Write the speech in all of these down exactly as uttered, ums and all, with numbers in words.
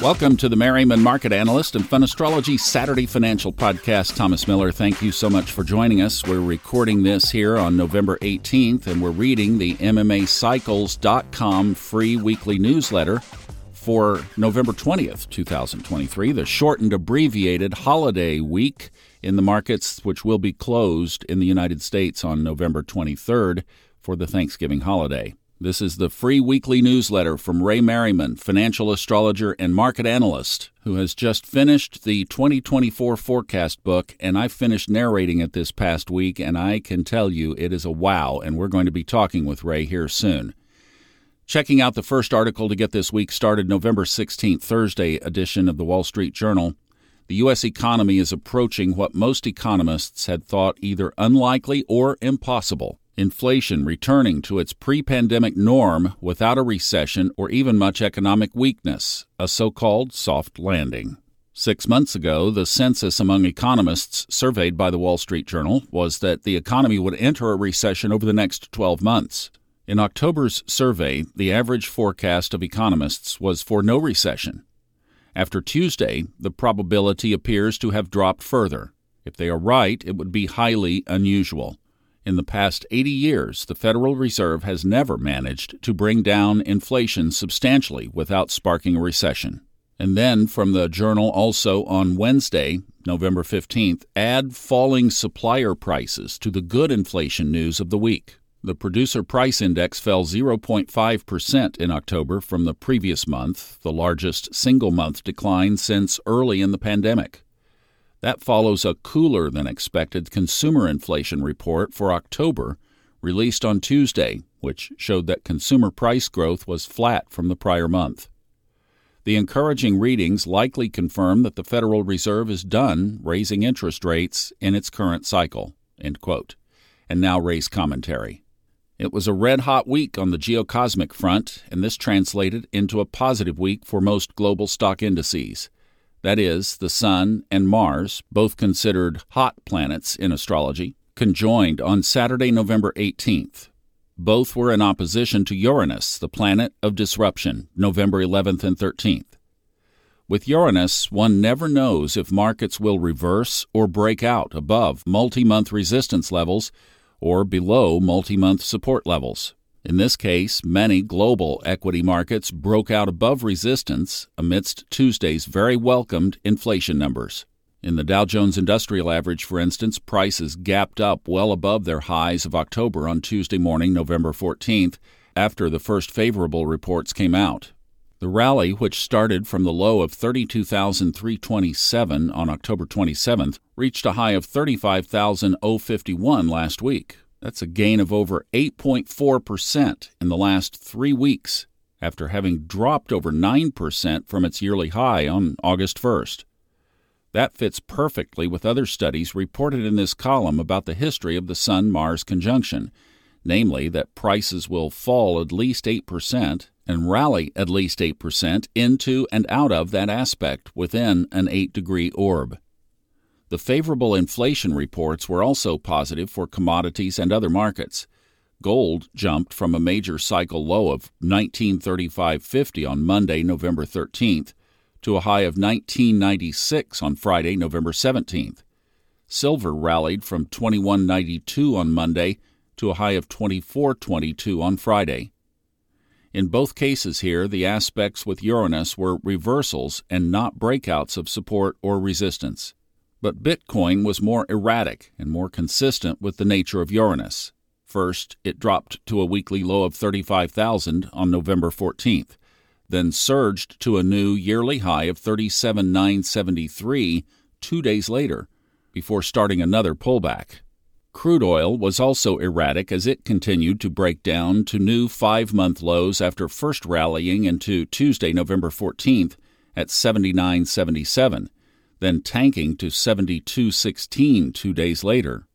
Welcome to the Merriman Market Analyst and Fun Astrology Saturday Financial Podcast. Thomas Miller, thank you so much for joining us. We're recording this here on November eighteenth, and we're reading the M M A cycles dot com free weekly newsletter for November twentieth, twenty twenty-three, the shortened, abbreviated holiday week in the markets, which will be closed in the United States on November twenty-third for the Thanksgiving holiday. This is the free weekly newsletter from Ray Merriman, financial astrologer and market analyst, who has just finished the twenty twenty-four forecast book, and I finished narrating it this past week, and I can tell you it is a wow, and we're going to be talking with Ray here soon. Checking out the first article to get this week started, November sixteenth, Thursday edition of the Wall Street Journal. The U S economy is approaching what most economists had thought either unlikely or impossible. Inflation returning to its pre-pandemic norm without a recession or even much economic weakness, a so-called soft landing. Six months ago, the census among economists surveyed by the Wall Street Journal was that the economy would enter a recession over the next twelve months. In October's survey, the average forecast of economists was for no recession. After Tuesday, the probability appears to have dropped further. If they are right, it would be highly unusual. In the past eighty years, the Federal Reserve has never managed to bring down inflation substantially without sparking a recession. And then from the Journal also on Wednesday, November fifteenth, add falling supplier prices to the good inflation news of the week. The Producer Price Index fell zero point five percent in October from the previous month, the largest single-month decline since early in the pandemic. That follows a cooler-than-expected consumer inflation report for October, released on Tuesday, which showed that consumer price growth was flat from the prior month. The encouraging readings likely confirm that the Federal Reserve is done raising interest rates in its current cycle, end quote. And now Ray's commentary. It was a red-hot week on the geocosmic front, and this translated into a positive week for most global stock indices. That is, the Sun and Mars, both considered hot planets in astrology, conjoined on Saturday, November eighteenth. Both were in opposition to Uranus, the planet of disruption, November eleventh and thirteenth. With Uranus, one never knows if markets will reverse or break out above multi-month resistance levels or below multi-month support levels. In this case, many global equity markets broke out above resistance amidst Tuesday's very welcomed inflation numbers. In the Dow Jones Industrial Average, for instance, prices gapped up well above their highs of October on Tuesday morning, November fourteenth, after the first favorable reports came out. The rally, which started from the low of thirty-two thousand three hundred twenty-seven on October twenty-seventh, reached a high of thirty-five thousand fifty-one last week. That's a gain of over eight point four percent in the last three weeks, after having dropped over nine percent from its yearly high on August first. That fits perfectly with other studies reported in this column about the history of the Sun-Mars conjunction, namely that prices will fall at least eight percent and rally at least eight percent into and out of that aspect within an eight-degree orb. The favorable inflation reports were also positive for commodities and other markets. Gold jumped from a major cycle low of nineteen thirty-five fifty on Monday, November thirteenth, to a high of nineteen ninety-six on Friday, November seventeenth. Silver rallied from twenty-one ninety-two on Monday to a high of twenty-four twenty-two on Friday. In both cases here, the aspects with Uranus were reversals and not breakouts of support or resistance. But Bitcoin was more erratic and more consistent with the nature of Uranus. First, it dropped to a weekly low of thirty-five thousand on November fourteenth, then surged to a new yearly high of thirty-seven thousand nine hundred seventy-three two days later, before starting another pullback. Crude oil was also erratic as it continued to break down to new five-month lows after first rallying into Tuesday, November fourteenth, at seventy-nine seventy-seven. Then tanking to seventy-two sixteen two days later.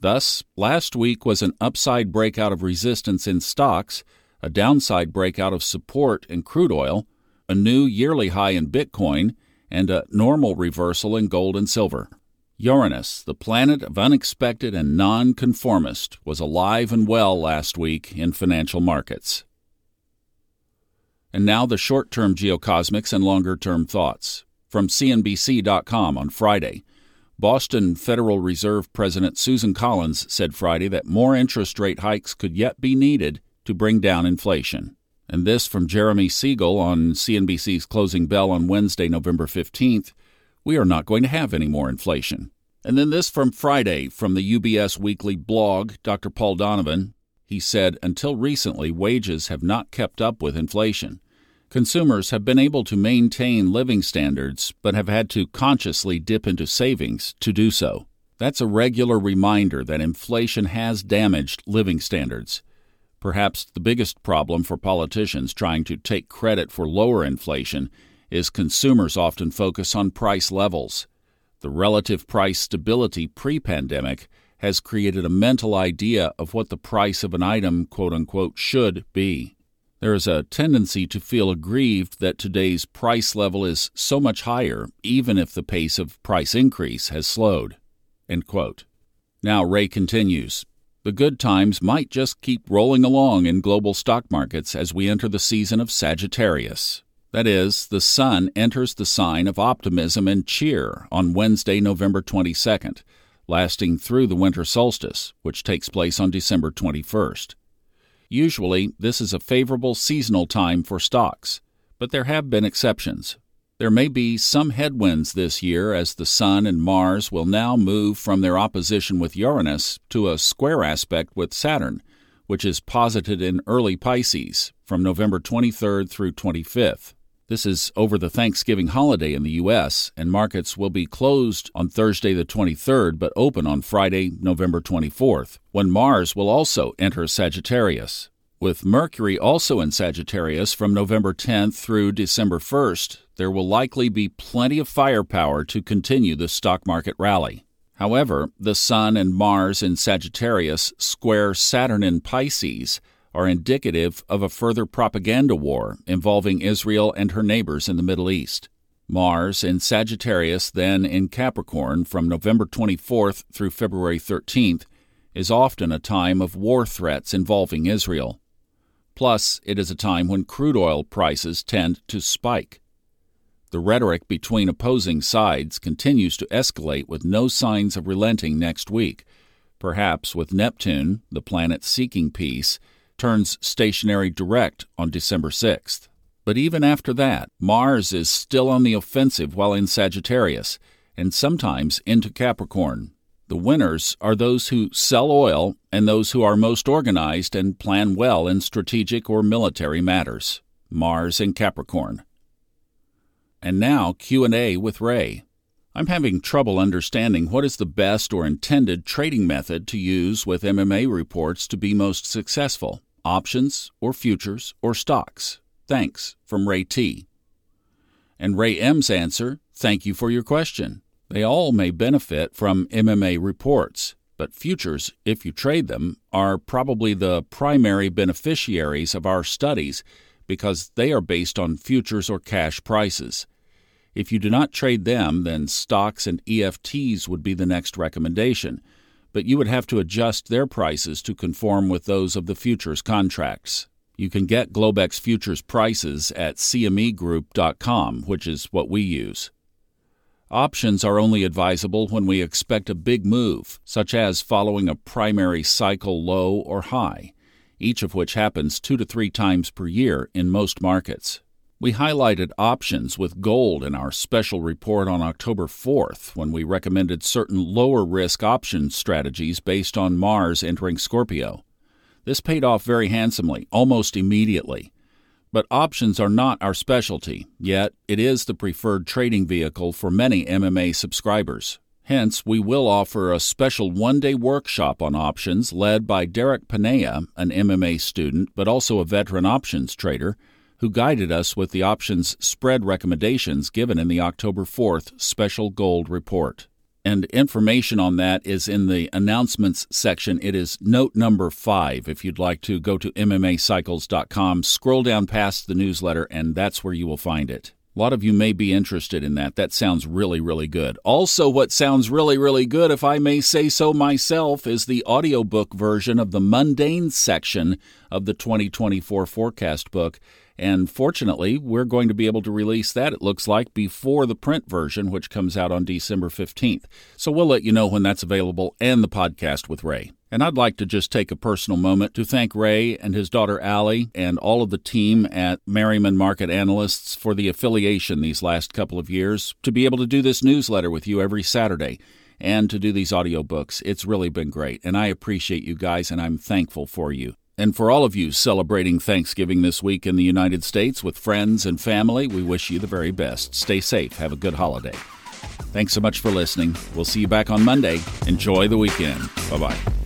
Thus, last week was an upside breakout of resistance in stocks, a downside breakout of support in crude oil, a new yearly high in Bitcoin, and a normal reversal in gold and silver. Uranus, the planet of unexpected and non-conformist, was alive and well last week in financial markets. And now the short-term geocosmics and longer-term thoughts. From C N B C dot com on Friday, Boston Federal Reserve President Susan Collins said Friday that more interest rate hikes could yet be needed to bring down inflation. And this from Jeremy Siegel on C N B C's Closing Bell on Wednesday, November fifteenth. We are not going to have any more inflation. And then this from Friday from the U B S Weekly blog, Doctor Paul Donovan. He said, until recently, wages have not kept up with inflation. Consumers have been able to maintain living standards, but have had to consciously dip into savings to do so. That's a regular reminder that inflation has damaged living standards. Perhaps the biggest problem for politicians trying to take credit for lower inflation is consumers often focus on price levels. The relative price stability pre-pandemic has created a mental idea of what the price of an item, quote-unquote, should be. There is a tendency to feel aggrieved that today's price level is so much higher, even if the pace of price increase has slowed. End quote. Now Ray continues, the good times might just keep rolling along in global stock markets as we enter the season of Sagittarius. That is, the sun enters the sign of optimism and cheer on Wednesday, November twenty-second, lasting through the winter solstice, which takes place on December twenty-first. Usually, this is a favorable seasonal time for stocks, but there have been exceptions. There may be some headwinds this year as the Sun and Mars will now move from their opposition with Uranus to a square aspect with Saturn, which is posited in early Pisces from November twenty-third through twenty-fifth. This is over the Thanksgiving holiday in the U S, and markets will be closed on Thursday the twenty-third but open on Friday, November twenty-fourth, when Mars will also enter Sagittarius. With Mercury also in Sagittarius from November tenth through December first, there will likely be plenty of firepower to continue the stock market rally. However, the Sun and Mars in Sagittarius square Saturn in Pisces are indicative of a further propaganda war involving Israel and her neighbors in the Middle East. Mars in Sagittarius, then in Capricorn, from November twenty-fourth through February thirteenth, is often a time of war threats involving Israel. Plus, it is a time when crude oil prices tend to spike. The rhetoric between opposing sides continues to escalate with no signs of relenting next week, perhaps with Neptune, the planet seeking peace, turns stationary direct on December sixth. But even after that, Mars is still on the offensive while in Sagittarius, and sometimes into Capricorn. The winners are those who sell oil and those who are most organized and plan well in strategic or military matters. Mars in Capricorn. And now Q and A with Ray. I'm having trouble understanding what is the best or intended trading method to use with M M A reports to be most successful. Options, or futures, or stocks? Thanks, from Ray T. And Ray M's answer, thank you for your question. They all may benefit from M M A reports, but futures, if you trade them, are probably the primary beneficiaries of our studies because they are based on futures or cash prices. If you do not trade them, then stocks and E F Ts would be the next recommendation, but you would have to adjust their prices to conform with those of the futures contracts. You can get Globex futures prices at c m e group dot com, which is what we use. Options are only advisable when we expect a big move, such as following a primary cycle low or high, each of which happens two to three times per year in most markets. We highlighted options with gold in our special report on October fourth when we recommended certain lower-risk option strategies based on Mars entering Scorpio. This paid off very handsomely, almost immediately. But options are not our specialty, yet it is the preferred trading vehicle for many M M A subscribers. Hence, we will offer a special one-day workshop on options led by Derek Panea, an M M A student but also a veteran options trader, who guided us with the options spread recommendations given in the October fourth Special Gold Report. And information on that is in the announcements section. It is note number five. If you'd like to go to M M A cycles dot com, scroll down past the newsletter, and that's where you will find it. A lot of you may be interested in that. That sounds really, really good. Also, what sounds really, really good, if I may say so myself, is the audiobook version of the mundane section of the twenty twenty-four forecast book, And fortunately, we're going to be able to release that, it looks like, before the print version, which comes out on December fifteenth. So we'll let you know when that's available and the podcast with Ray. And I'd like to just take a personal moment to thank Ray and his daughter Allie and all of the team at Merriman Market Analysts for the affiliation these last couple of years, to be able to do this newsletter with you every Saturday and to do these audiobooks. It's really been great, and I appreciate you guys, and I'm thankful for you. And for all of you celebrating Thanksgiving this week in the United States with friends and family, we wish you the very best. Stay safe. Have a good holiday. Thanks so much for listening. We'll see you back on Monday. Enjoy the weekend. Bye-bye.